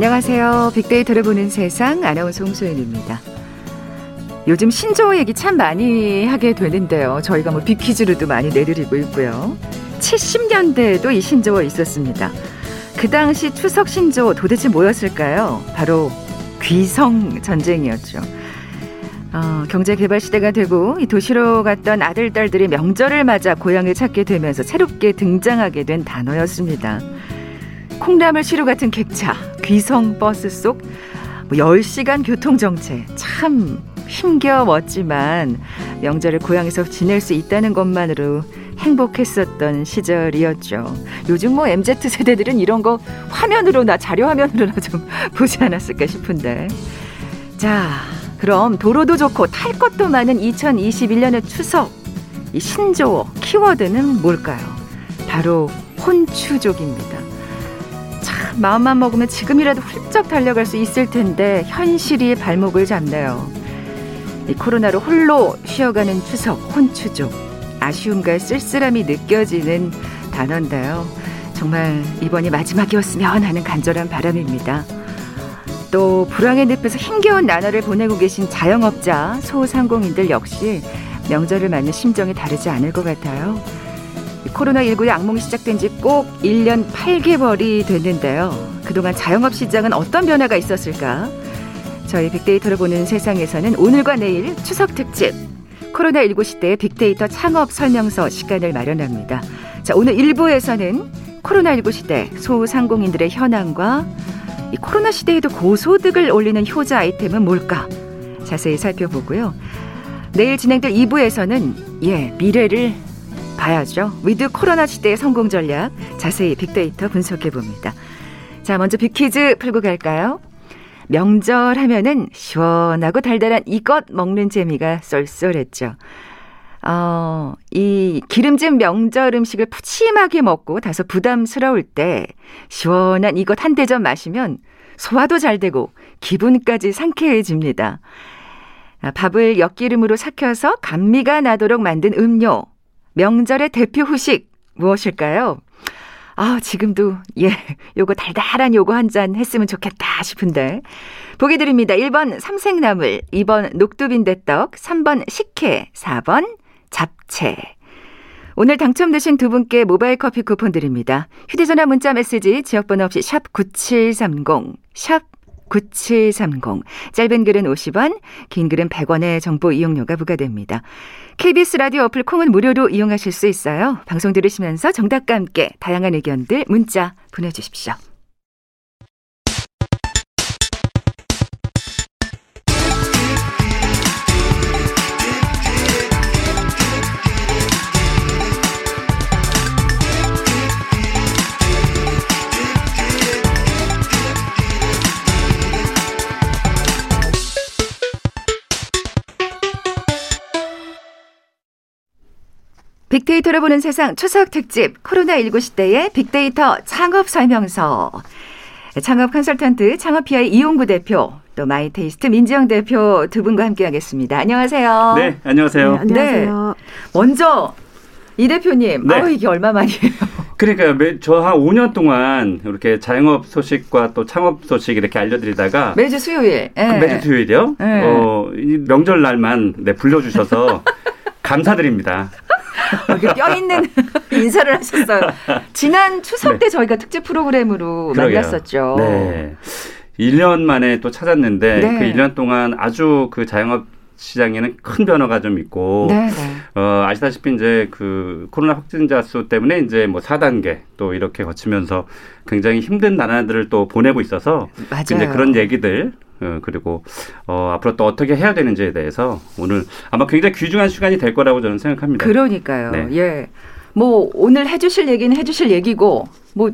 안녕하세요. 빅데이터를 보는 세상 아나운서 홍소연입니다. 요즘 신조어 얘기 참 많이 하게 되는데요. 저희가 뭐 빅퀴즈로도 많이 내드리고 있고요. 70년대에도 이 신조어 있었습니다. 그 당시 추석 신조어 도대체 뭐였을까요? 바로 귀성 전쟁이었죠. 경제개발 시대가 되고 이 도시로 갔던 아들, 딸들이 명절을 맞아 고향을 찾게 되면서 새롭게 등장하게 된 단어였습니다. 콩나물 시루 같은 객차, 귀성 버스 속 10시간 교통정체, 참 힘겨웠지만 명절을 고향에서 지낼 수 있다는 것만으로 행복했었던 시절이었죠. 요즘 뭐 MZ세대들은 이런 거 화면으로나 자료화면으로나 좀 보지 않았을까 싶은데. 자, 그럼 도로도 좋고 탈 것도 많은 2021년의 추석, 이 신조어 키워드는 뭘까요? 바로 혼추족입니다. 참 마음만 먹으면 지금이라도 훌쩍 달려갈 수 있을 텐데 현실이 발목을 잡네요. 이 코로나로 홀로 쉬어가는 추석, 혼추족, 아쉬움과 쓸쓸함이 느껴지는 단어인데요. 정말 이번이 마지막이었으면 하는 간절한 바람입니다. 또 불황의 늪에서 힘겨운 나날을 보내고 계신 자영업자, 소상공인들 역시 명절을 맞는 심정이 다르지 않을 것 같아요. 코로나19의 악몽이 시작된 지 꼭 1년 8개월이 됐는데요. 그동안 자영업 시장은 어떤 변화가 있었을까? 저희 빅데이터를 보는 세상에서는 오늘과 내일 추석 특집 코로나19 시대의 빅데이터 창업 설명서 시간을 마련합니다. 자, 오늘 1부에서는 코로나19 시대 소상공인들의 현황과 이 코로나 시대에도 고소득을 올리는 효자 아이템은 뭘까? 자세히 살펴보고요. 내일 진행될 2부에서는 미래를 봐야죠. 위드 코로나 시대의 성공 전략 자세히 빅데이터 분석해봅니다. 자, 먼저 빅퀴즈 풀고 갈까요? 명절 하면은 시원하고 달달한 이것 먹는 재미가 쏠쏠했죠. 이 기름진 명절 음식을 푸짐하게 먹고 다소 부담스러울 때 시원한 이것 한 대접 마시면 소화도 잘 되고 기분까지 상쾌해집니다. 밥을 엿기름으로 삭혀서 감미가 나도록 만든 음료, 명절의 대표 후식 무엇일까요? 지금도 요거 달달한 요거 한 잔 했으면 좋겠다 싶은데 보기 드립니다. 1번 삼색나물, 2번 녹두빈대떡, 3번 식혜, 4번 잡채. 오늘 당첨되신 두 분께 모바일 커피 쿠폰 드립니다. 휴대전화 문자 메시지 지역번호 없이 샵 9730, 샵 9730. 짧은 글은 50원, 긴 글은 100원의 정보 이용료가 부과됩니다. KBS 라디오 어플 콩은 무료로 이용하실 수 있어요. 방송 들으시면서 정답과 함께 다양한 의견들 문자 보내주십시오. 빅데이터를 보는 세상 추석 특집 코로나19 시대의 빅데이터 창업 설명서. 창업 컨설턴트 창업피아의 이용구 대표, 또 마이테이스트 민지영 대표 두 분과 함께하겠습니다. 안녕하세요. 네, 안녕하세요. 네, 안녕하세요. 네. 먼저 이 대표님, 네. 이게 얼마만이에요? 그러니까요. 저 한 5년 동안 이렇게 자영업 소식과 또 창업 소식 이렇게 알려드리다가 매주 수요일. 네. 매주 수요일이요? 네. 명절날만 불려주셔서 감사드립니다. 뼈있는 인사를 하셨어요. 지난 추석 때 저희가 특집 프로그램으로 그러게요. 만났었죠. 네. 1년 만에 또 찾았는데 네. 그 1년 동안 아주 그 자영업 시장에는 큰 변화가 좀 있고 네, 네. 아시다시피 이제 그 코로나 확진자 수 때문에 이제 뭐 4단계 또 이렇게 거치면서 굉장히 힘든 나라들을 또 보내고 있어서 맞아요. 이제 그런 얘기들 그리고 앞으로 또 어떻게 해야 되는지에 대해서 오늘 아마 굉장히 귀중한 시간이 될 거라고 저는 생각합니다. 그러니까요. 네. 예. 뭐 오늘 해주실 얘기는 해주실 얘기고 뭐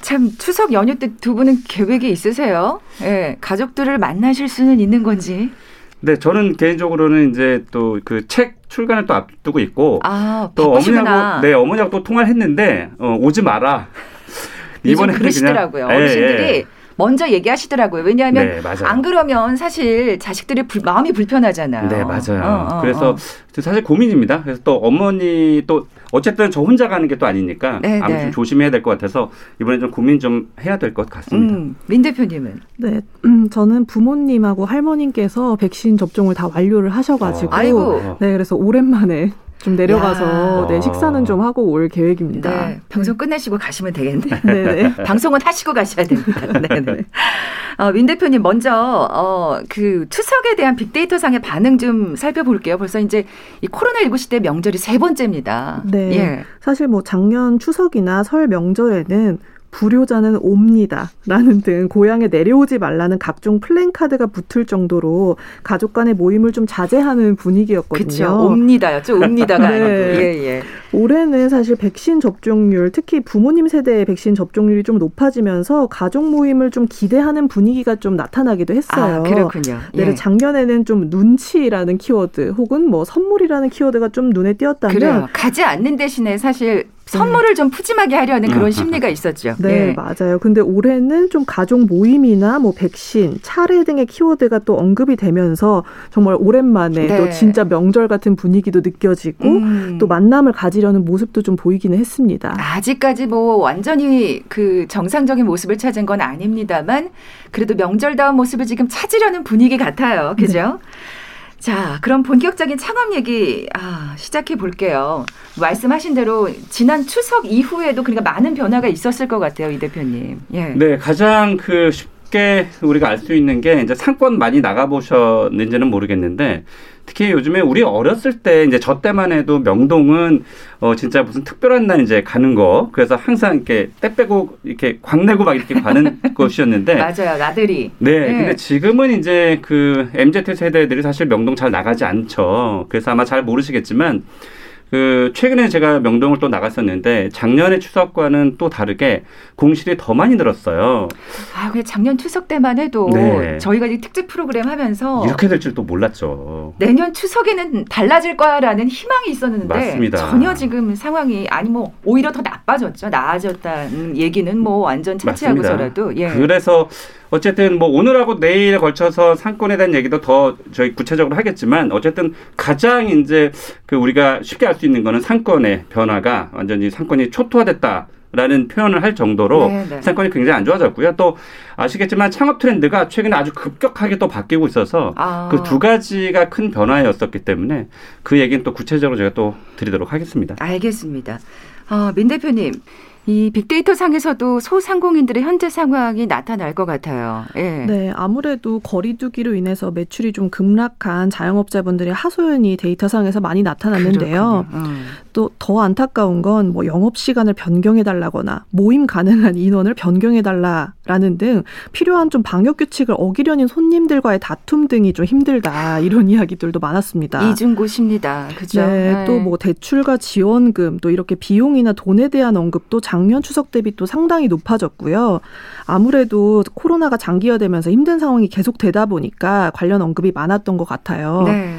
참 추석 연휴 때 두 분은 계획이 있으세요? 예. 가족들을 만나실 수는 있는 건지. 네, 저는 개인적으로는 이제 또 그 책 출간을 또 앞두고 있고 또 어머니하고 어머니하고 또 통화를 했는데 오지 마라. 이번에 그러시더라고요. 어르신들이 먼저 얘기하시더라고요. 왜냐하면 네, 안 그러면 사실 자식들이 마음이 불편하잖아요. 네, 맞아요. 그래서 사실 고민입니다. 그래서 또 어머니 또 어쨌든 저 혼자 가는 게 또 아니니까 네, 아무 좀 조심해야 될 것 같아서 이번에 좀 고민 좀 해야 될 것 같습니다. 민 대표님은? 네, 저는 부모님하고 할머님께서 백신 접종을 다 완료를 하셔가지고 네, 그래서 오랜만에 좀 내려가서 네, 식사는 좀 하고 올 계획입니다. 네, 방송 끝내시고 가시면 되겠네요. 네네. 방송은 하시고 가셔야 됩니다. 네네. 민 대표님 먼저 그 추석에 대한 빅데이터상의 반응 좀 살펴볼게요. 벌써 이제 이 코로나19 시대 명절이 세 번째입니다. 네. 예. 사실 뭐 작년 추석이나 설 명절에는 불효자는 옵니다 라는 등 고향에 내려오지 말라는 각종 플랜카드가 붙을 정도로 가족 간의 모임을 좀 자제하는 분위기였거든요. 그렇죠. 옵니다였죠. 옵니다가 아니고. 네. 예, 예. 올해는 사실 백신 접종률, 특히 부모님 세대의 백신 접종률이 좀 높아지면서 가족 모임을 좀 기대하는 분위기가 좀 나타나기도 했어요. 아, 그렇군요. 예. 네, 작년에는 좀 눈치라는 키워드 혹은 뭐 선물이라는 키워드가 좀 눈에 띄었다면 그래요. 가지 않는 대신에 사실 선물을 좀 푸짐하게 하려는 그런 심리가 있었죠. 네, 예. 맞아요. 근데 올해는 좀 가족 모임이나 뭐 백신, 차례 등의 키워드가 또 언급이 되면서 정말 오랜만에 네. 또 진짜 명절 같은 분위기도 느껴지고 또 만남을 가지려는 모습도 좀 보이기는 했습니다. 아직까지 뭐 완전히 그 정상적인 모습을 찾은 건 아닙니다만 그래도 명절다운 모습을 지금 찾으려는 분위기 같아요. 그죠? 네. 자, 그럼 본격적인 창업 얘기 시작해 볼게요. 말씀하신 대로 지난 추석 이후에도 그러니까 많은 변화가 있었을 것 같아요, 이 대표님. 예. 네, 가장 그 쉽게 우리가 알 수 있는 게 이제 상권 많이 나가보셨는지는 모르겠는데. 특히 요즘에 우리 어렸을 때 이제 저 때만 해도 명동은 진짜 무슨 특별한 날 이제 가는 거 그래서 항상 이렇게 떼 빼고 이렇게 광 내고 막 이렇게 가는 것이었는데 맞아요 나들이 네, 네 근데 지금은 이제 그 MZ 세대들이 사실 명동 잘 나가지 않죠. 그래서 아마 잘 모르시겠지만 그 최근에 제가 명동을 또 나갔었는데 작년의 추석과는 또 다르게 공실이 더 많이 늘었어요. 아, 근데 작년 추석 때만 해도 네. 저희가 이 특집 프로그램 하면서 이렇게 될 줄 또 몰랐죠. 내년 추석에는 달라질 거야라는 희망이 있었는데 맞습니다. 전혀 지금 상황이 아니 뭐 오히려 더 나빠졌죠. 나아졌다는 얘기는 뭐 완전 차치하고서라도. 예. 그래서 어쨌든 뭐 오늘하고 내일에 걸쳐서 상권에 대한 얘기도 더 저희 구체적으로 하겠지만 어쨌든 가장 이제 그 우리가 쉽게 알 수 있는 거는 상권의 변화가 완전히 상권이 초토화됐다라는 표현을 할 정도로 네네. 상권이 굉장히 안 좋아졌고요. 또 아시겠지만 창업 트렌드가 최근에 아주 급격하게 또 바뀌고 있어서 그 두 가지가 큰 변화였었기 때문에 그 얘기는 또 구체적으로 제가 또 드리도록 하겠습니다. 알겠습니다. 민 대표님. 이 빅데이터 상에서도 소상공인들의 현재 상황이 나타날 것 같아요. 예. 네, 아무래도 거리두기로 인해서 매출이 좀 급락한 자영업자분들의 하소연이 데이터 상에서 많이 나타났는데요. 또 더 안타까운 건 뭐 영업시간을 변경해달라거나 모임 가능한 인원을 변경해달라라는 등 필요한 좀 방역규칙을 어기려는 손님들과의 다툼 등이 좀 힘들다 이런 이야기들도 많았습니다. 이중고십니다. 그죠? 네, 네. 또 뭐 대출과 지원금 또 이렇게 비용이나 돈에 대한 언급도 작년 추석 대비 또 상당히 높아졌고요. 아무래도 코로나가 장기화되면서 힘든 상황이 계속되다 보니까 관련 언급이 많았던 것 같아요. 네.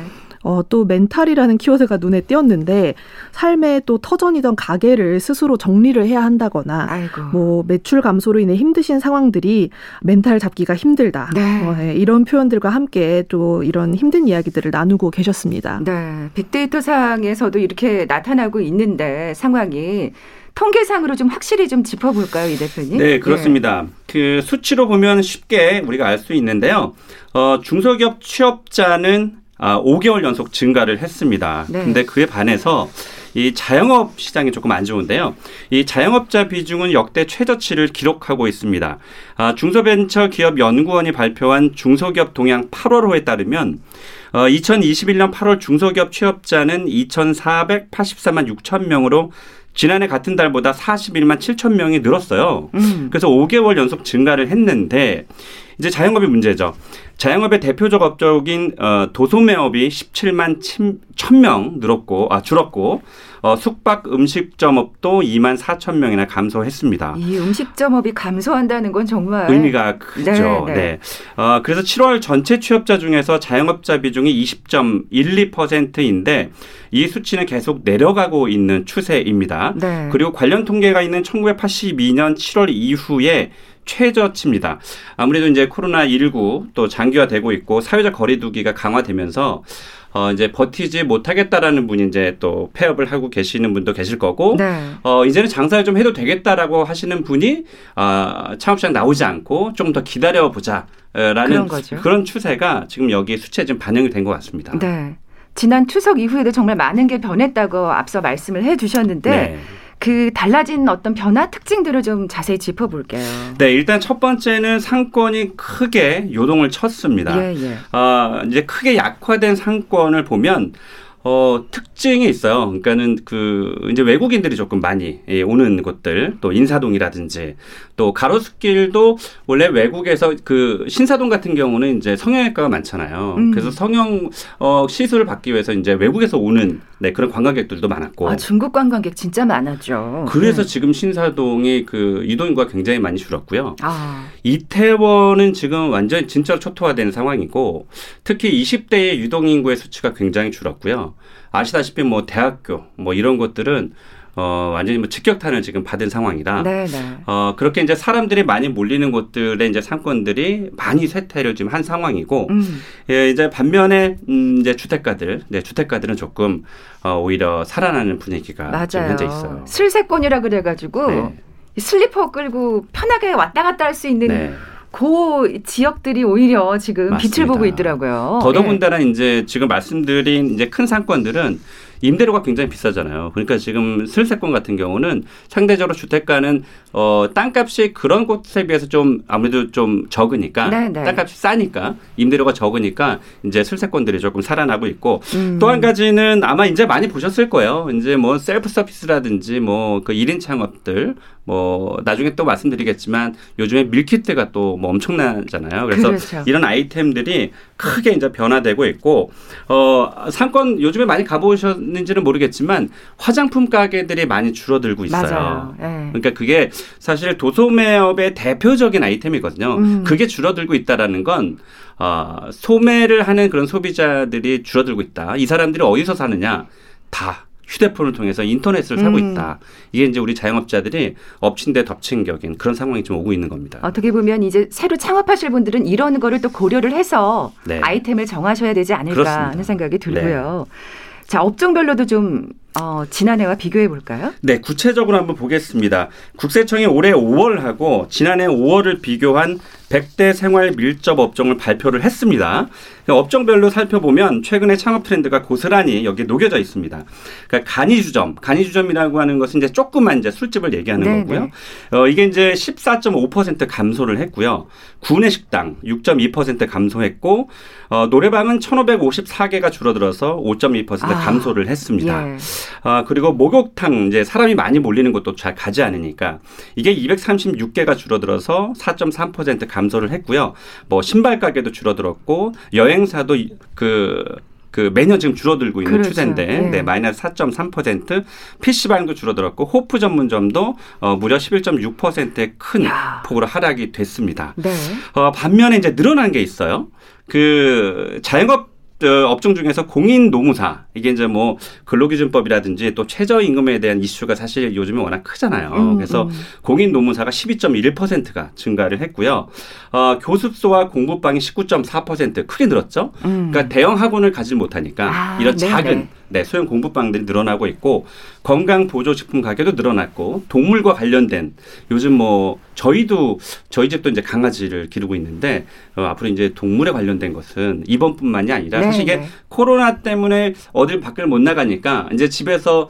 또 멘탈이라는 키워드가 눈에 띄었는데 삶의 또 터전이던 가게를 스스로 정리를 해야 한다거나 뭐 매출 감소로 인해 힘드신 상황들이 멘탈 잡기가 힘들다. 네. 네, 이런 표현들과 함께 또 이런 힘든 이야기들을 나누고 계셨습니다. 네, 빅데이터상에서도 이렇게 나타나고 있는데 상황이 통계상으로 좀 확실히 좀 짚어볼까요, 이 대표님? 네, 그렇습니다. 예. 그 수치로 보면 쉽게 우리가 알 수 있는데요. 중소기업 취업자는 5개월 연속 증가를 했습니다. 네. 근데 그에 반해서 이 자영업 시장이 조금 안 좋은데요. 이 자영업자 비중은 역대 최저치를 기록하고 있습니다. 중소벤처기업연구원이 발표한 중소기업 동향 8월호에 따르면 2021년 8월 중소기업 취업자는 2,484만 6천 명으로 지난해 같은 달보다 41만 7천 명이 늘었어요. 그래서 5개월 연속 증가를 했는데 이제 자영업이 문제죠. 자영업의 대표적 업적인 도소매업이 17만 1천 명 줄었고 숙박 음식점업도 2만 4천 명이나 감소했습니다. 이 음식점업이 감소한다는 건 정말 의미가 크죠. 네, 네. 그래서 7월 전체 취업자 중에서 자영업자 비중이 20.12%인데 이 수치는 계속 내려가고 있는 추세입니다. 네. 그리고 관련 통계가 있는 1982년 7월 이후에 최저치입니다. 아무래도 이제 코로나19 또 장기화되고 있고 사회적 거리두기가 강화되면서 이제 버티지 못하겠다라는 분이 이제 또 폐업을 하고 계시는 분도 계실 거고, 네. 이제는 장사를 좀 해도 되겠다라고 하시는 분이 창업 시장 나오지 않고 조금 더 기다려보자라는 그런 추세가 지금 여기 수치에 지금 반영이 된 것 같습니다. 네. 지난 추석 이후에도 정말 많은 게 변했다고 앞서 말씀을 해 주셨는데, 네. 그 달라진 어떤 변화 특징들을 좀 자세히 짚어볼게요. 네, 일단 첫 번째는 상권이 크게 요동을 쳤습니다. 이제 크게 약화된 상권을 보면 특징이 있어요. 그러니까는 이제 외국인들이 조금 많이 오는 곳들, 또 인사동이라든지 또 가로수길도 원래 외국에서 신사동 같은 경우는 이제 성형외과가 많잖아요. 그래서 성형 시술을 받기 위해서 이제 외국에서 오는 그런 관광객들도 많았고. 아, 중국 관광객 진짜 많았죠. 그래서 지금 신사동이 유동인구가 굉장히 많이 줄었고요. 이태원은 지금 완전히 진짜로 초토화된 상황이고, 특히 20대의 유동인구의 수치가 굉장히 줄었고요. 아시다시피 대학교 이런 것들은 완전히 직격탄을 지금 받은 상황이라 그렇게 이제 사람들이 많이 몰리는 곳들의 이제 상권들이 많이 쇠퇴를 지금 한 상황이고, 예, 이제 반면에 이제 주택가들은 조금 오히려 살아나는 분위기가 지금 현재 있어요. 슬세권이라 그래가지고 슬리퍼 끌고 편하게 왔다 갔다 할 수 있는. 그 지역들이 오히려 지금 빛을 보고 있더라고요. 더더군다나 이제 지금 말씀드린 이제 큰 상권들은 임대료가 굉장히 비싸잖아요. 그러니까 지금 슬세권 같은 경우는 상대적으로 주택가는 땅값이 그런 곳에 비해서 좀 아무래도 좀 적으니까, 땅값이 싸니까, 임대료가 적으니까 이제 슬세권들이 조금 살아나고 있고, 또 한 가지는 아마 이제 많이 보셨을 거예요. 이제 셀프 서비스라든지 그 1인 창업들, 나중에 또 말씀드리겠지만 요즘에 밀키트가 또 엄청나잖아요. 그래서 이런 아이템들이 크게 이제 변화되고 있고, 상권 요즘에 많이 가보셨는지는 모르겠지만 화장품 가게들이 많이 줄어들고 있어요. 그러니까 그게 사실 도소매업의 대표적인 아이템이거든요. 그게 줄어들고 있다라는 건 소매를 하는 그런 소비자들이 줄어들고 있다. 이 사람들이 어디서 사느냐? 다 휴대폰을 통해서 인터넷을 사고 있다. 이게 이제 우리 자영업자들이 엎친 데 덮친 격인 그런 상황이 좀 오고 있는 겁니다. 어떻게 보면 이제 새로 창업하실 분들은 이런 거를 또 고려를 해서 아이템을 정하셔야 되지 않을까 하는 생각이 들고요. 자, 업종별로도 좀 지난해와 비교해 볼까요? 네, 구체적으로 한번 보겠습니다. 국세청이 올해 5월하고 지난해 5월을 비교한 100대 생활 밀접 업종을 발표를 했습니다. 업종별로 살펴보면 최근의 창업 트렌드가 고스란히 여기에 녹여져 있습니다. 그러니까 간이주점이라고 하는 것은 이제 조그만 이제 술집을 얘기하는 거고요. 이게 이제 14.5% 감소를 했고요. 구내 식당 6.2% 감소했고, 노래방은 1,554개가 줄어들어서 5.2% 감소를 했습니다. 그리고 목욕탕, 이제 사람이 많이 몰리는 곳도 잘 가지 않으니까 이게 236개가 줄어들어서 4.3% 감소를 했고요. 신발 가게도 줄어들었고, 여행사도 매년 지금 줄어들고 있는 추세인데, 마이너스 4.3%, PC방도 줄어들었고, 호프 전문점도 무려 11.6%의 큰 폭으로 하락이 됐습니다. 반면에 이제 늘어난 게 있어요. 자영업 업종 중에서 공인 노무사, 이게 이제 근로기준법이라든지 또 최저임금에 대한 이슈가 사실 요즘에 워낙 크잖아요. 그래서 공인 노무사가 12.1%가 증가를 했고요. 교습소와 공부방이 19.4% 크게 늘었죠. 그러니까 대형 학원을 가지 못하니까 이런 작은 소형 공부방들이 늘어나고 있고, 건강보조식품 가격도 늘어났고, 동물과 관련된 요즘 저희 집도 이제 강아지를 기르고 있는데, 앞으로 이제 동물에 관련된 것은 이번뿐만이 아니라 사실 이게 코로나 때문에 어딜 밖을 못 나가니까 이제 집에서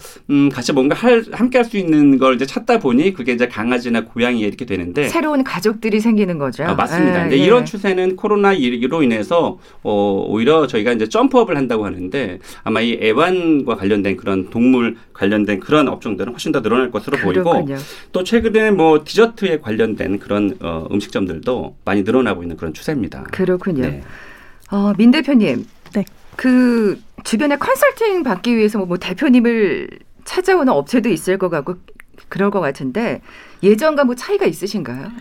같이 뭔가 함께 할 수 있는 걸 이제 찾다 보니 그게 이제 강아지나 고양이 이렇게 되는데, 새로운 가족들이 생기는 거죠. 맞습니다. 이제 이런 추세는 코로나19로 인해서 오히려 저희가 이제 점프업을 한다고 하는데, 아마 이 애완과 관련된 그런 동물 관련된 그런 업종들은 훨씬 더 늘어날 것으로 보이고, 또 최근에 디저트에 관련된 그런 음식점들도 많이 늘어나고 있는 그런 추세입니다. 그렇군요. 민 대표님, 그 주변에 컨설팅 받기 위해서 대표님을 찾아오는 업체도 있을 것 같고 그럴 것 같은데, 예전과 차이가 있으신가요?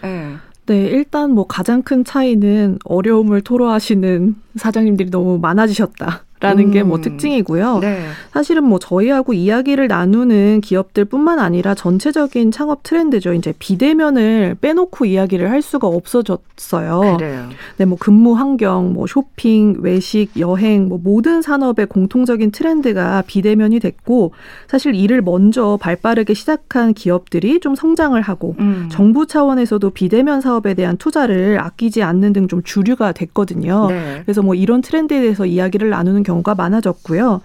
네, 일단 가장 큰 차이는 어려움을 토로하시는 사장님들이 너무 많아지셨다. 라는 게 뭐 특징이고요. 네. 사실은 뭐 저희하고 이야기를 나누는 기업들뿐만 아니라 전체적인 창업 트렌드죠. 이제 비대면을 빼놓고 이야기를 할 수가 없어졌어요. 그래요. 네, 뭐 근무 환경, 뭐 쇼핑, 외식, 여행, 뭐 모든 산업의 공통적인 트렌드가 비대면이 됐고, 사실 이를 먼저 발빠르게 시작한 기업들이 좀 성장을 하고 정부 차원에서도 비대면 사업에 대한 투자를 아끼지 않는 등 좀 주류가 됐거든요. 네. 그래서 뭐 이런 트렌드에 대해서 이야기를 나누는 경우가 많아졌고요.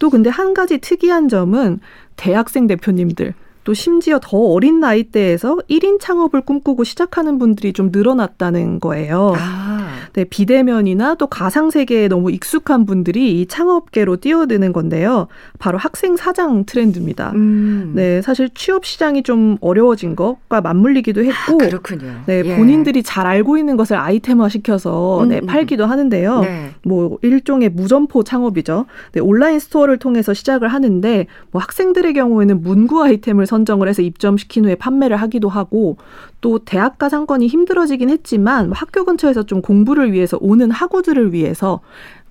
또 근데 한 가지 특이한 점은 대학생 대표님들, 또 심지어 더 어린 나이대에서 1인 창업을 꿈꾸고 시작하는 분들이 좀 늘어났다는 거예요. 네, 비대면이나 또 가상세계에 너무 익숙한 분들이 이 창업계로 뛰어드는 건데요. 바로 학생 사장 트렌드입니다. 네, 사실 취업시장이 좀 어려워진 것과 맞물리기도 했고, 그렇군요. 네, 예. 본인들이 잘 알고 있는 것을 아이템화시켜서 네, 팔기도 하는데요. 네. 뭐 일종의 무점포 창업이죠. 네, 온라인 스토어를 통해서 시작을 하는데, 뭐 학생들의 경우에는 문구 아이템을 선정을 해서 입점시킨 후에 판매를 하기도 하고, 또 대학가 상권이 힘들어지긴 했지만 학교 근처에서 좀 공부를 위해서 오는 학우들을 위해서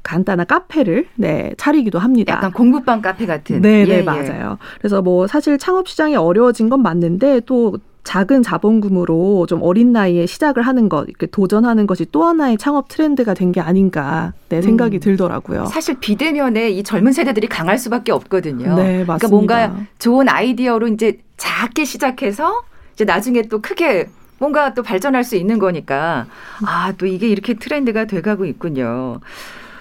간단한 카페를 네, 차리기도 합니다. 약간 공부방 카페 같은. 네, 예, 맞아요. 예. 그래서 뭐 사실 창업 시장이 어려워진 건 맞는데, 또 작은 자본금으로 좀 어린 나이에 시작을 하는 것, 이렇게 도전하는 것이 또 하나의 창업 트렌드가 된 게 아닌가 네, 생각이 들더라고요. 사실 비대면에 이 젊은 세대들이 강할 수밖에 없거든요. 네, 맞습니다. 그러니까 뭔가 좋은 아이디어로 이제 작게 시작해서 이제 나중에 또 크게 뭔가 또 발전할 수 있는 거니까, 아, 또 이게 이렇게 트렌드가 돼가고 있군요.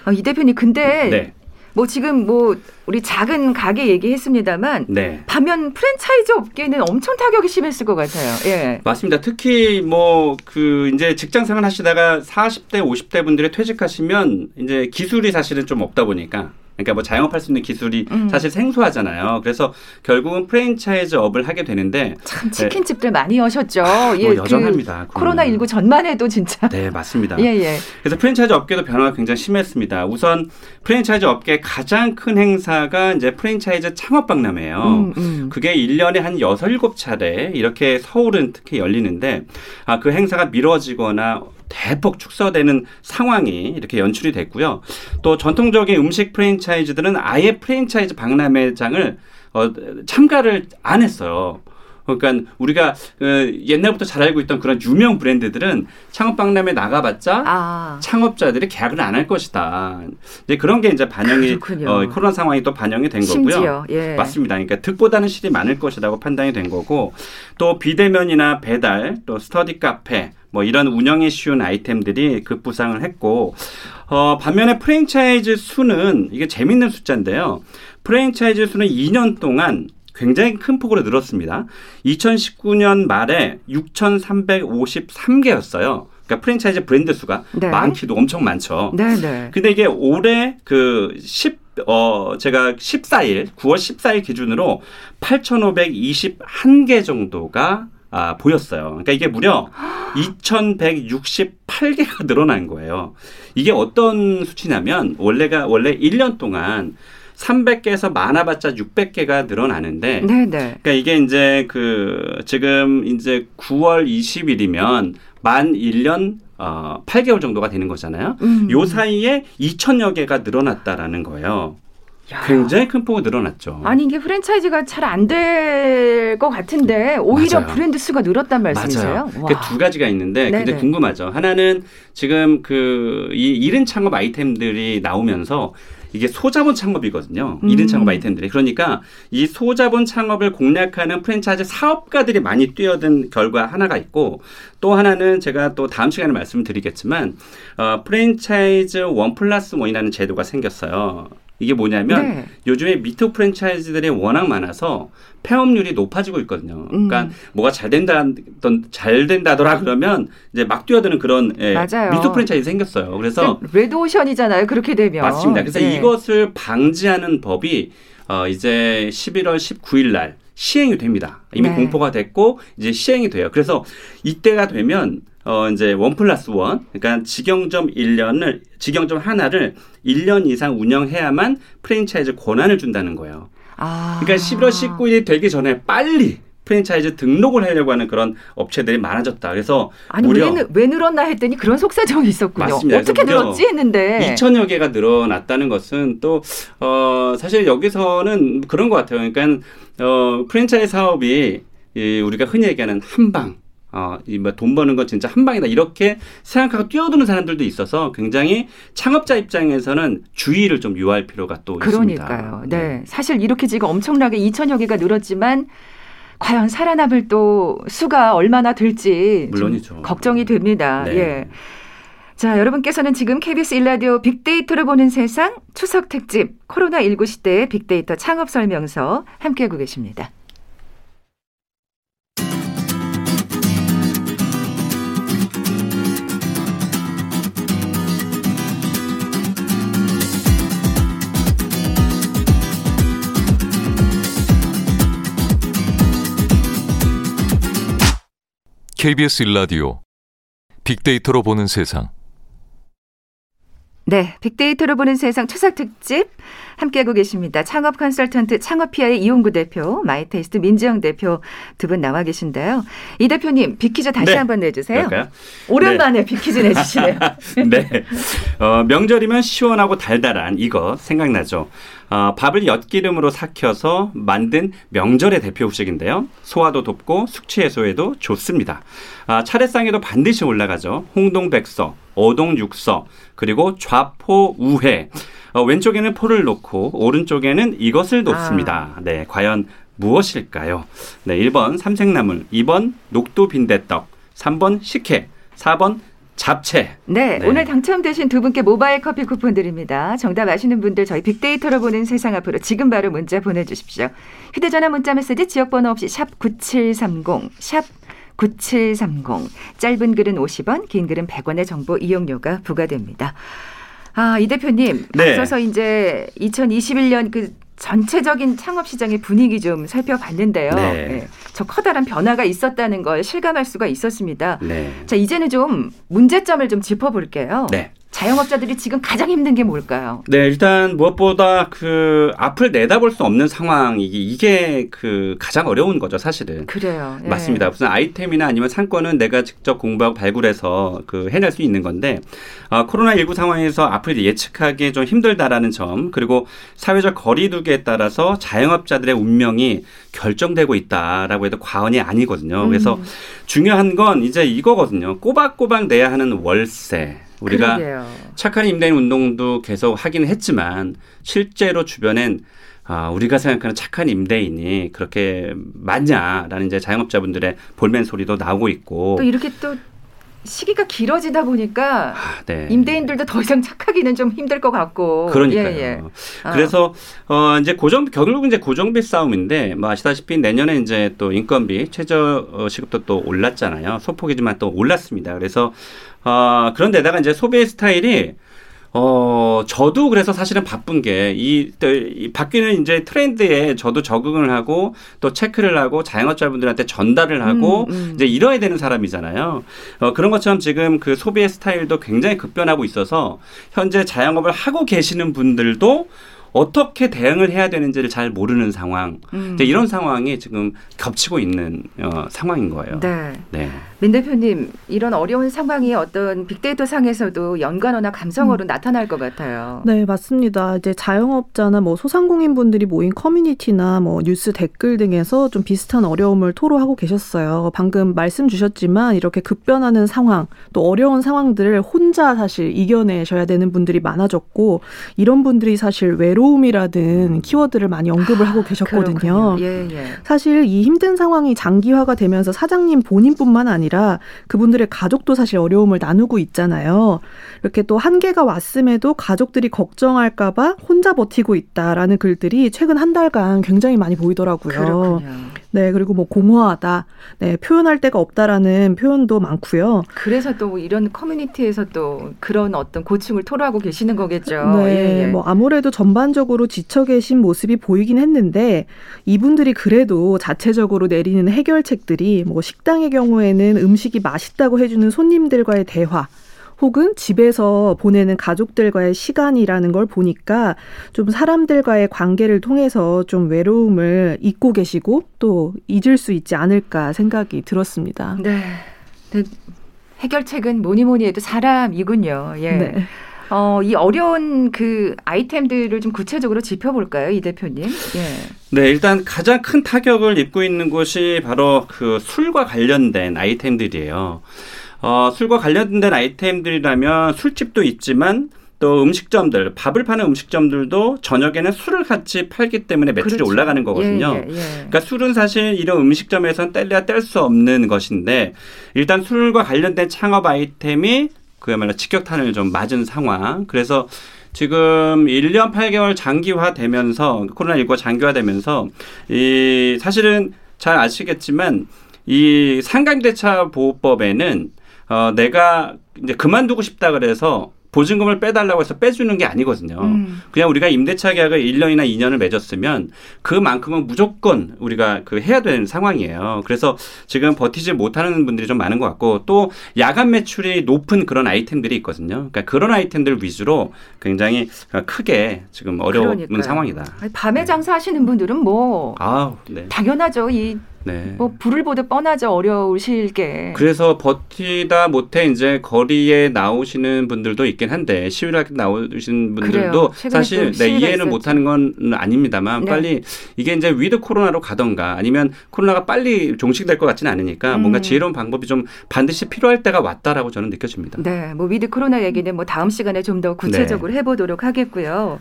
아, 이 대표님 근데 네. 뭐 지금 뭐 우리 작은 가게 얘기했습니다만 네. 반면 프랜차이즈 업계는 엄청 타격이 심했을 것 같아요. 예. 맞습니다. 특히 뭐 그 이제 직장 생활 하시다가 40대 50대 분들이 퇴직하시면 이제 기술이 사실은 좀 없다 보니까, 그러니까 뭐 자영업할 수 있는 기술이 사실 생소하잖아요. 그래서 결국은 프랜차이즈 업을 하게 되는데, 참 치킨집들 네. 많이 여셨죠. 예, 뭐 여전합니다. 그 코로나19 전만 해도 진짜. 네, 맞습니다. 예예. 그래서 프랜차이즈 업계도 변화가 굉장히 심했습니다. 우선 프랜차이즈 업계의 가장 큰 행사가 이제 프랜차이즈 창업박람회예요. 그게 1년에 한 6, 7차례 이렇게 서울은 특히 열리는데, 아, 그 행사가 미뤄지거나 대폭 축소되는 상황이 이렇게 연출이 됐고요. 또 전통적인 음식 프랜차이즈들은 아예 프랜차이즈 박람회장을 참가를 안 했어요. 그러니까 우리가 옛날부터 잘 알고 있던 그런 유명 브랜드들은 창업 박람회 나가봤자 창업자들이 계약을 안 할 것이다. 이제 그런 게 이제 반영이 코로나 상황이 또 반영이 된 거고요. 심지어, 예. 맞습니다. 그러니까 득보다는 실이 많을 것이라고 판단이 된 거고, 또 비대면이나 배달, 또 스터디 카페 뭐 이런 운영이 쉬운 아이템들이 급부상을 했고, 반면에 프랜차이즈 수는 이게 재밌는 숫자인데요. 프랜차이즈 수는 2년 동안 굉장히 큰 폭으로 늘었습니다. 2019년 말에 6,353개였어요. 그러니까 프랜차이즈 브랜드 수가 네. 많기도 엄청 많죠. 네, 네. 근데 이게 올해 그 14일, 9월 14일 기준으로 8,521개 정도가 보였어요. 그러니까 이게 무려 2,168개가 늘어난 거예요. 이게 어떤 수치냐면 원래 1년 동안 300개에서 많아봤자 600개가 늘어나는데, 네네. 그러니까 이게 이제 지금 이제 9월 20일이면 만 1년 8개월 정도가 되는 거잖아요. 요 사이에 2,000여 개가 늘어났다라는 거예요. 야. 굉장히 큰 폭으로 늘어났죠. 아니, 이게 프랜차이즈가 잘 안 될 것 같은데 오히려 맞아요. 브랜드 수가 늘었단 말씀이세요? 그 두 가지가 있는데 네네. 굉장히 궁금하죠. 하나는 지금 이 이른 창업 아이템들이 나오면서 이게 소자본 창업이거든요. 이른 창업 아이템들이. 그러니까 이 소자본 창업을 공략하는 프랜차이즈 사업가들이 많이 뛰어든 결과 하나가 있고, 또 하나는 제가 또 다음 시간에 말씀드리겠지만 프랜차이즈 1+1이라는 제도가 생겼어요. 이게 뭐냐면 네. 요즘에 미투 프랜차이즈들이 워낙 많아서 폐업률이 높아지고 있거든요. 그러니까 뭐가 잘 된다더라 그러면 이제 막 뛰어드는 그런 미투 프랜차이즈 생겼어요. 그래서 레드오션이잖아요. 그렇게 되면. 맞습니다. 그래서 네. 이것을 방지하는 법이 이제 11월 19일 날 시행이 됩니다. 이미 네. 공포가 됐고 이제 시행이 돼요. 그래서 이때가 되면 이제 1+1, 그러니까 직영점 하나를 1년 이상 운영해야만 프랜차이즈 권한을 준다는 거예요. 그러니까 11월 19일이 되기 전에 빨리 프랜차이즈 등록을 하려고 하는 그런 업체들이 많아졌다. 그래서 아니 왜 늘었나 했더니 그런 속사정이 있었군요. 맞습니다. 어떻게 늘었지 했는데 2천여 개가 늘어났다는 것은 또 사실 여기서는 그런 것 같아요. 그러니까 프랜차이즈 사업이 우리가 흔히 얘기하는 한방 돈 버는 건 진짜 한방이다 이렇게 생각하고 뛰어드는 사람들도 있어서 굉장히 창업자 입장에서는 주의를 좀 유할 필요가 또 있습니다. 그러니까요. 네. 사실 이렇게 지금 엄청나게 2천여 개가 늘었지만 과연 살아남을 또 수가 얼마나 될지 물론이죠. 걱정이 됩니다. 네. 예. 자, 여러분께서는 지금 KBS 1라디오 빅데이터를 보는 세상 추석 특집 코로나19 시대의 빅데이터 창업 설명서 함께하고 계십니다. KBS 1라디오 빅데이터로 보는 세상. 네, 빅데이터로 보는 세상 추석 특집 함께하고 계십니다. 창업 컨설턴트 창업피아의 이용구 대표, 마이테이스트 민지영 대표 두 분 나와 계신데요. 이 대표님, 빅퀴즈 다시 한번 내주세요. 그럴까요? 오랜만에 빅퀴즈 내주시네요. 네, 명절이면 시원하고 달달한 이거 생각나죠. 밥을 엿기름으로 삭혀서 만든 명절의 대표 음식인데요. 소화도 돕고 숙취 해소에도 좋습니다. 차례상에도 반드시 올라가죠. 홍동백서, 어동육서, 그리고 좌포우회. 왼쪽에는 포를 놓고 오른쪽에는 이것을 놓습니다. 네, 과연 무엇일까요? 네, 1번 삼색나물, 2번 녹두빈대떡, 3번 식혜, 4번 잡채. 네, 네, 오늘 당첨되신 두 분께 모바일 커피 쿠폰 드립니다. 정답 아시는 분들 저희 빅데이터로 보는 세상 앞으로 지금 바로 문자 보내주십시오. 휴대전화 문자 메시지 지역번호 없이 샵 9730, 샵 9730. 짧은 글은 50원, 긴 글은 100원의 정보 이용료가 부과됩니다. 아, 이 대표님, 앞서서 이제 2021년 그 전체적인 창업시장의 분위기 좀 살펴봤는데요. 네. 네. 저 커다란 변화가 있었다는 걸 실감할 수가 있었습니다. 네. 자, 이제는 좀 문제점을 좀 짚어볼게요. 네. 자영업자들이 지금 가장 힘든 게 뭘까요? 네, 일단 무엇보다 그 앞을 내다볼 수 없는 상황 이게 그 가장 어려운 거죠, 사실은. 그래요. 예. 맞습니다. 무슨 아이템이나 아니면 상권은 내가 직접 공부하고 발굴해서 그 해낼 수 있는 건데 코로나19 상황에서 앞을 예측하기 좀 힘들다라는 점, 그리고 사회적 거리두기에 따라서 자영업자들의 운명이 결정되고 있다라고 해도 과언이 아니거든요. 그래서 중요한 건 이제 이거거든요. 꼬박꼬박 내야 하는 월세. 우리가 그러게요. 착한 임대인 운동도 계속 하긴 했지만 실제로 주변엔 우리가 생각하는 착한 임대인이 그렇게 많냐라는 이제 자영업자분들의 볼멘 소리도 나오고 있고 또 이렇게 또 시기가 길어지다 보니까 네. 임대인들도 더 이상 착하기는 좀 힘들 것 같고 그러니까요. 예, 예. 그래서 이제 결국 이제 고정비 싸움인데 뭐 아시다시피 내년에 이제 또 인건비 최저시급도 또 올랐잖아요. 소폭이지만 또 올랐습니다. 그래서 그런데다가 이제 소비의 스타일이 저도 그래서 사실은 바쁜 게 이 바뀌는 이제 트렌드에 저도 적응을 하고 또 체크를 하고 자영업자분들한테 전달을 하고 이제 이뤄야 되는 사람이잖아요. 그런 것처럼 지금 그 소비의 스타일도 굉장히 급변하고 있어서 현재 자영업을 하고 계시는 분들도 어떻게 대응을 해야 되는지를 잘 모르는 상황. 이제 이런 상황이 지금 겹치고 있는 상황인 거예요. 네. 네. 민 대표님, 이런 어려운 상황이 어떤 빅데이터 상에서도 연관어나 감성어로 나타날 것 같아요. 네, 맞습니다. 이제 자영업자나 뭐 소상공인분들이 모인 커뮤니티나 뭐 뉴스 댓글 등에서 좀 비슷한 어려움을 토로하고 계셨어요. 방금 말씀 주셨지만 이렇게 급변하는 상황, 또 어려운 상황들을 혼자 사실 이겨내셔야 되는 분들이 많아졌고 이런 분들이 사실 외로 외로움이라는 키워드를 많이 언급을 하고 계셨거든요. 예, 예. 사실 이 힘든 상황이 장기화가 되면서 사장님 본인뿐만 아니라 그분들의 가족도 사실 어려움을 나누고 있잖아요. 이렇게 또 한계가 왔음에도 가족들이 걱정할까 봐 혼자 버티고 있다라는 글들이 최근 한 달간 굉장히 많이 보이더라고요. 그렇군요. 네, 그리고 뭐 공허하다, 네, 표현할 데가 없다라는 표현도 많고요. 그래서 또 이런 커뮤니티에서 또 그런 어떤 고충을 토로하고 계시는 거겠죠. 네, 예, 예. 뭐 아무래도 전반적으로 지쳐 계신 모습이 보이긴 했는데 이분들이 그래도 자체적으로 내리는 해결책들이 뭐 식당의 경우에는 음식이 맛있다고 해주는 손님들과의 대화, 혹은 집에서 보내는 가족들과의 시간이라는 걸 보니까 좀 사람들과의 관계를 통해서 좀 외로움을 잊고 계시고 또 잊을 수 있지 않을까 생각이 들었습니다. 네. 해결책은 뭐니 해도 사람이군요. 예. 네. 이 어려운 그 아이템들을 좀 구체적으로 짚어볼까요, 이 대표님? 예. 네, 일단 가장 큰 타격을 입고 있는 것이 바로 그 술과 관련된 아이템들이에요. 술과 관련된 아이템들이라면 술집도 있지만 또 음식점들, 밥을 파는 음식점들도 저녁에는 술을 같이 팔기 때문에 매출이 그렇죠. 올라가는 거거든요. 예, 예, 예. 그러니까 술은 사실 이런 음식점에서는 뗄래야 뗄 수 없는 것인데 일단 술과 관련된 창업 아이템이 그야말로 직격탄을 좀 맞은 상황. 그래서 지금 1년 8개월 장기화되면서 코로나19가 장기화되면서 이 사실은 잘 아시겠지만 이 상감대차 보호법에는 내가 이제 그만두고 싶다 그래서 보증금을 빼달라고 해서 빼주는 게 아니거든요. 그냥 우리가 임대차 계약을 1년이나 2년을 맺었으면 그만큼은 무조건 우리가 해야 되는 상황이에요. 그래서 지금 버티지 못하는 분들이 좀 많은 것 같고 또 야간 매출이 높은 그런 아이템들이 있거든요. 그러니까 그런 아이템들 위주로 굉장히 크게 지금 어려운 그러니까요. 상황이다. 밤에 장사하시는 분들은 뭐 네. 당연하죠. 네. 뭐 불을 보듯 뻔하죠. 어려우실 게. 그래서 버티다 못해 이제 거리에 나오시는 분들도 있긴 한데 시위를 나오시는 분들도 사실 이해는 못하는 건 아닙니다만 네. 빨리 이게 이제 위드 코로나로 가던가 아니면 코로나가 빨리 종식될 것 같지는 않으니까 뭔가 지혜로운 방법이 좀 반드시 필요할 때가 왔다라고 저는 느껴집니다. 네, 뭐 위드 코로나 얘기는 뭐 다음 시간에 좀 더 구체적으로 네. 해보도록 하겠고요.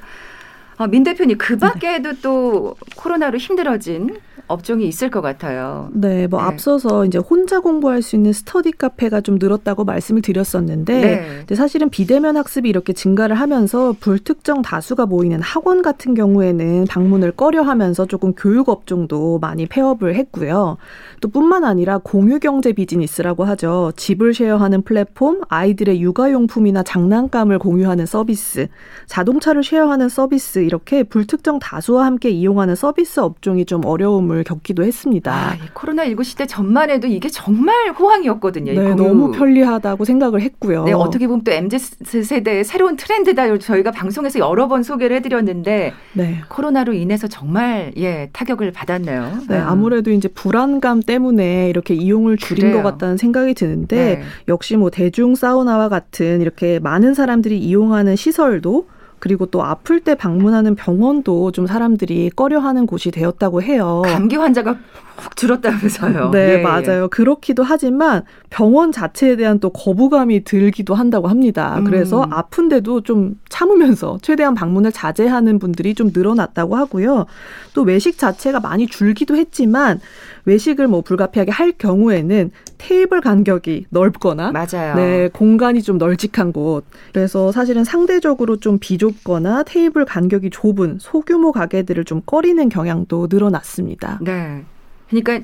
민 대표님, 그 밖에도 또 코로나로 힘들어진 업종이 있을 것 같아요. 네, 뭐 앞서서 이제 혼자 공부할 수 있는 스터디 카페가 좀 늘었다고 말씀을 드렸었는데 근데 사실은 비대면 학습이 이렇게 증가를 하면서 불특정 다수가 모이는 학원 같은 경우에는 방문을 꺼려하면서 조금 교육 업종도 많이 폐업을 했고요. 또 뿐만 아니라 공유경제 비즈니스라고 하죠. 집을 쉐어하는 플랫폼, 아이들의 육아용품이나 장난감을 공유하는 서비스, 자동차를 쉐어하는 서비스 이렇게 불특정 다수와 함께 이용하는 서비스 업종이 좀 어려움을 겪기도 했습니다. 코로나19 시대 전만 해도 이게 정말 호황이었거든요. 네, 너무 편리하다고 생각을 했고요. 네, 어떻게 보면 또 MZ세대의 새로운 트렌드다. 저희가 방송에서 여러 번 소개를 해드렸는데 네. 코로나로 인해서 정말 타격을 받았네요. 네, 아무래도 이제 불안감 때문에 이렇게 이용을 줄인 그래요. 것 같다는 생각이 드는데 역시 뭐 대중 사우나와 같은 이렇게 많은 사람들이 이용하는 시설도 그리고 또 아플 때 방문하는 병원도 좀 사람들이 꺼려하는 곳이 되었다고 해요. 감기 환자가 확 줄었다면서요. 네, 맞아요. 그렇기도 하지만 병원 자체에 대한 또 거부감이 들기도 한다고 합니다. 그래서 아픈데도 좀 참으면서 최대한 방문을 자제하는 분들이 좀 늘어났다고 하고요. 또 외식 자체가 많이 줄기도 했지만 외식을 뭐 불가피하게 할 경우에는 테이블 간격이 넓거나 맞아요. 네, 공간이 좀 널찍한 곳. 그래서 사실은 상대적으로 좀 비좁거나 테이블 간격이 좁은 소규모 가게들을 좀 꺼리는 경향도 늘어났습니다. 네. 그러니까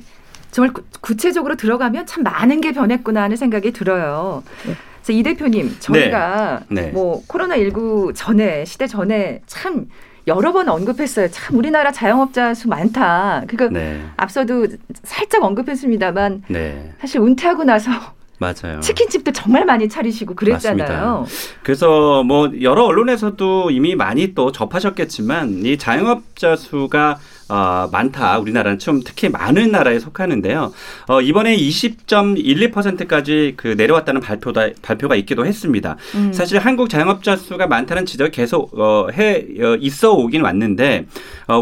정말 구체적으로 들어가면 참 많은 게 변했구나 하는 생각이 들어요. 그래서 이 대표님, 저희가 뭐 코로나19 전에 시대 전에 참 여러 번 언급했어요. 참 우리나라 자영업자 수 많다. 그러니까 앞서도 살짝 언급했습니다만 사실 은퇴하고 나서 맞아요. 치킨집도 정말 많이 차리시고 그랬잖아요. 맞습니다. 그래서 뭐 여러 언론에서도 이미 많이 또 접하셨겠지만 이 자영업자 수가 많다. 우리나라는 좀 특히 많은 나라에 속하는데요. 이번에 20.12%까지 내려왔다는 발표가 있기도 했습니다. 사실 한국 자영업자 수가 많다는 지적이 계속 있어 오긴 왔는데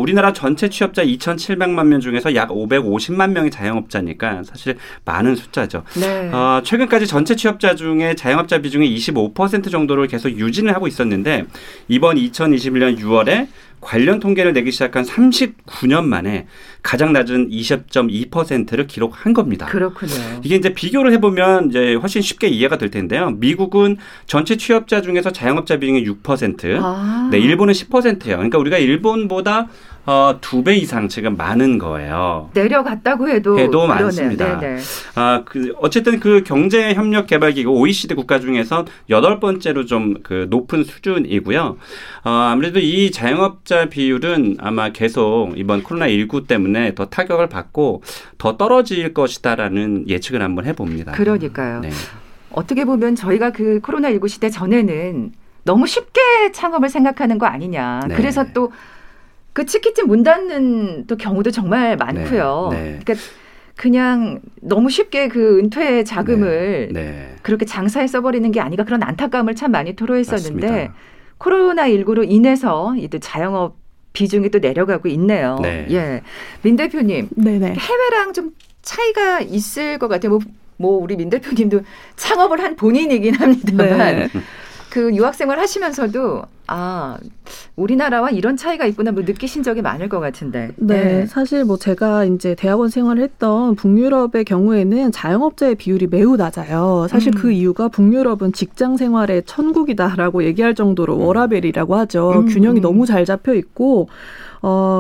우리나라 전체 취업자 2,700만 명 중에서 약 550만 명이 자영업자니까 사실 많은 숫자죠. 네. 최근까지 전체 취업자 중에 자영업자 비중이 25% 정도를 계속 유지를 하고 있었는데 이번 2021년 6월에 관련 통계를 내기 시작한 39년 만에 가장 낮은 20.2%를 기록한 겁니다. 그렇군요. 이게 이제 비교를 해보면 이제 훨씬 쉽게 이해가 될 텐데요. 미국은 전체 취업자 중에서 자영업자 비중이 6%, 네, 일본은 10%예요. 그러니까 우리가 일본보다 2배 이상 지금 많은 거예요. 내려갔다고 해도 많습니다. 어쨌든 경제협력개발기구 OECD 국가 중에서 8번째로 좀 높은 수준이고요. 아무래도 이 자영업자 비율은 아마 계속 이번 코로나19 때문에 더 타격을 받고 더 떨어질 것이다라는 예측을 한번 해봅니다. 그러니까요. 네. 어떻게 보면 저희가 그 코로나19 시대 전에는 너무 쉽게 창업을 생각하는 거 아니냐. 네. 그래서 또 그 치킨집 문 닫는 또 경우도 정말 많고요. 네. 네. 그러니까 그냥 너무 쉽게 그 은퇴 자금을 네. 네. 그렇게 장사에 써버리는 게 아닌가 그런 안타까움을 참 많이 토로했었는데 코로나19로 인해서 이제 자영업 비중이 또 내려가고 있네요. 네. 예, 민 대표님 네네. 해외랑 좀 차이가 있을 것 같아요. 뭐 우리 민 대표님도 창업을 한 본인이긴 합니다만 네. 그 유학생활 하시면서도 아 우리나라와 이런 차이가 있구나 뭐 느끼신 적이 많을 것 같은데. 네, 네. 사실 뭐 제가 이제 대학원 생활을 했던 북유럽의 경우에는 자영업자의 비율이 매우 낮아요. 사실 그 이유가 북유럽은 직장 생활의 천국이다라고 얘기할 정도로 워라벨이라고 하죠. 균형이 너무 잘 잡혀 있고.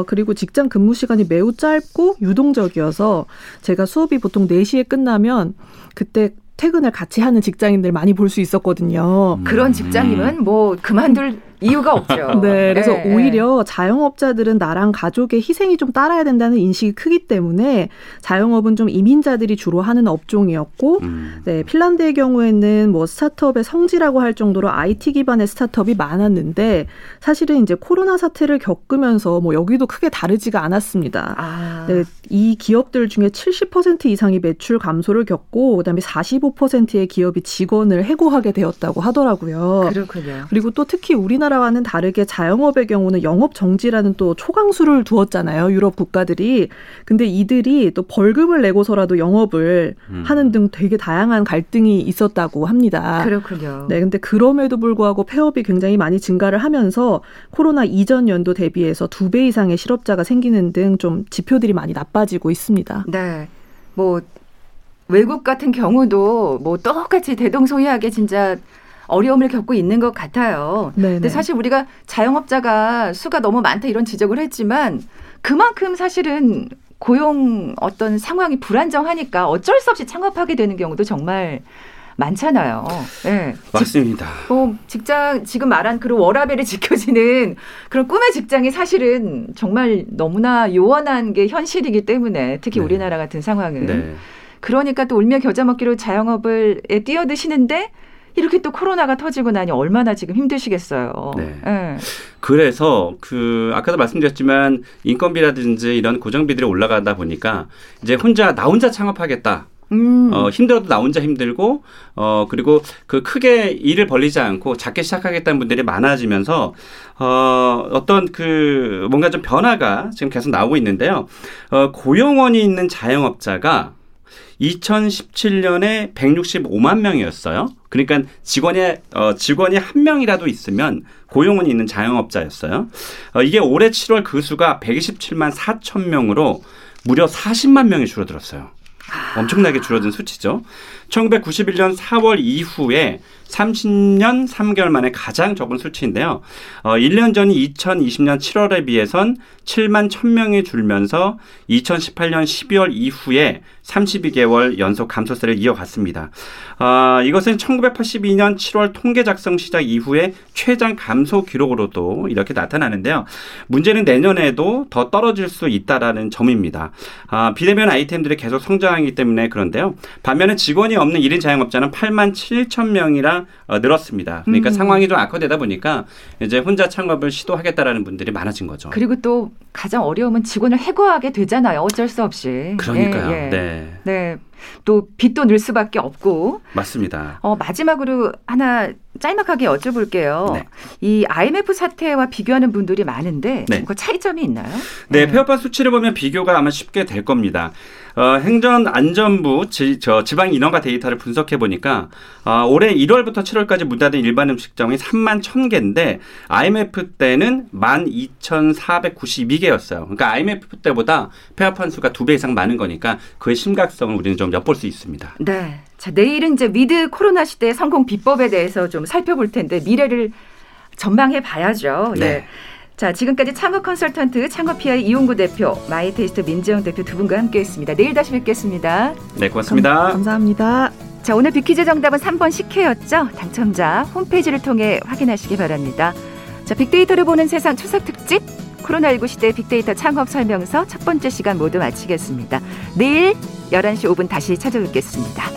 그리고 직장 근무 시간이 매우 짧고 유동적이어서 제가 수업이 보통 4시에 끝나면 그때 퇴근을 같이 하는 직장인들 많이 볼 수 있었거든요. 그런 직장인은 뭐 그만둘 이유가 없죠. 네, 그래서 네, 오히려 네. 자영업자들은 나랑 가족의 희생이 좀 따라야 된다는 인식이 크기 때문에 자영업은 좀 이민자들이 주로 하는 업종이었고 네, 핀란드의 경우에는 뭐 스타트업의 성지라고 할 정도로 IT 기반의 스타트업이 많았는데 사실은 이제 코로나 사태를 겪으면서 뭐 여기도 크게 다르지가 않았습니다. 아. 네, 이 기업들 중에 70% 이상이 매출 감소를 겪고 그다음에 45%의 기업이 직원을 해고하게 되었다고 하더라고요. 그렇군요. 그리고 또 특히 우리나라 와는 다르게 자영업의 경우는 영업 정지라는 또 초강수를 두었잖아요. 유럽 국가들이. 근데 이들이 또 벌금을 내고서라도 영업을 하는 등 되게 다양한 갈등이 있었다고 합니다. 그렇군요. 네, 근데 그럼에도 불구하고 폐업이 굉장히 많이 증가를 하면서 코로나 이전 연도 대비해서 2배 이상의 실업자가 생기는 등 좀 지표들이 많이 나빠지고 있습니다. 네. 뭐 외국 같은 경우도 뭐 똑같이 대동소이하게 진짜 어려움을 겪고 있는 것 같아요. 네네. 근데 사실 우리가 자영업자가 수가 너무 많다 이런 지적을 했지만 그만큼 사실은 고용 어떤 상황이 불안정하니까 어쩔 수 없이 창업하게 되는 경우도 정말 많잖아요. 네. 맞습니다. 직장 지금 말한 그런 워라벨이 지켜지는 그런 꿈의 직장이 사실은 정말 너무나 요원한 게 현실이기 때문에 특히 네. 우리나라 같은 상황은 네. 그러니까 또 울며 겨자 먹기로 자영업을 뛰어드시는데 이렇게 또 코로나가 터지고 나니 얼마나 지금 힘드시겠어요. 네. 네. 그래서 아까도 말씀드렸지만 인건비라든지 이런 고정비들이 올라가다 보니까 이제 나 혼자 창업하겠다. 힘들어도 나 혼자 힘들고 그리고 크게 일을 벌리지 않고 작게 시작하겠다는 분들이 많아지면서 어떤 뭔가 좀 변화가 지금 계속 나오고 있는데요. 고용원이 있는 자영업자가 2017년에 165만 명이었어요. 그러니까 직원이 한 명이라도 있으면 고용원이 있는 자영업자였어요. 이게 올해 7월 그 수가 127만 4천 명으로 무려 40만 명이 줄어들었어요. 엄청나게 줄어든 수치죠. 1991년 4월 이후에 30년 3개월 만에 가장 적은 수치인데요. 1년 전인 2020년 7월에 비해선 7만 1,000명이 줄면서 2018년 12월 이후에 32개월 연속 감소세를 이어갔습니다. 이것은 1982년 7월 통계 작성 시작 이후에 최장 감소 기록으로도 이렇게 나타나는데요. 문제는 내년에도 더 떨어질 수 있다라는 점입니다. 비대면 아이템들이 계속 성장하기 때문에 그런데요. 반면에 직원이 없는 1인 자영업자는 8만 7천 명이라 늘었습니다. 그러니까 상황이 좀 악화되다 보니까 이제 혼자 창업을 시도하겠다라는 분들이 많아진 거죠. 그리고 또 가장 어려움은 직원을 해고하게 되잖아요. 어쩔 수 없이. 그러니까요. 예, 예. 네. 네. 또 빚도 늘 수밖에 없고. 맞습니다. 마지막으로 하나 짤막하게 여쭤볼게요. 네. 이 IMF 사태와 비교하는 분들이 많은데 네. 뭔가 차이점이 있나요? 네. 폐업한 수치를 보면 비교가 아마 쉽게 될 겁니다. 행정안전부 지방인허가 데이터를 분석해보니까 올해 1월부터 7월까지 문 닫은 일반 음식점이 3만 1,000개인데 IMF 때는 12,492개였어요. 그러니까 IMF 때보다 폐업한 수가 2배 이상 많은 거니까 그의 심각성을 우리는 좀 엿볼 수 있습니다. 네. 자, 내일은 이제 위드 코로나 시대의 성공 비법에 대해서 좀 살펴볼 텐데 미래를 전망해 봐야죠. 네. 예. 자, 지금까지 창업 컨설턴트 창업피아의 이용구 대표, 마이테이스트 민지영 대표 두 분과 함께했습니다. 내일 다시 뵙겠습니다. 네, 고맙습니다. 감사합니다. 자, 오늘 빅퀴즈 정답은 3번 식혜였죠. 당첨자 홈페이지를 통해 확인하시기 바랍니다. 자, 빅데이터를 보는 세상 추석 특집 코로나19 시대 빅데이터 창업 설명서 첫 번째 시간 모두 마치겠습니다. 내일 11시 5분 다시 찾아뵙겠습니다.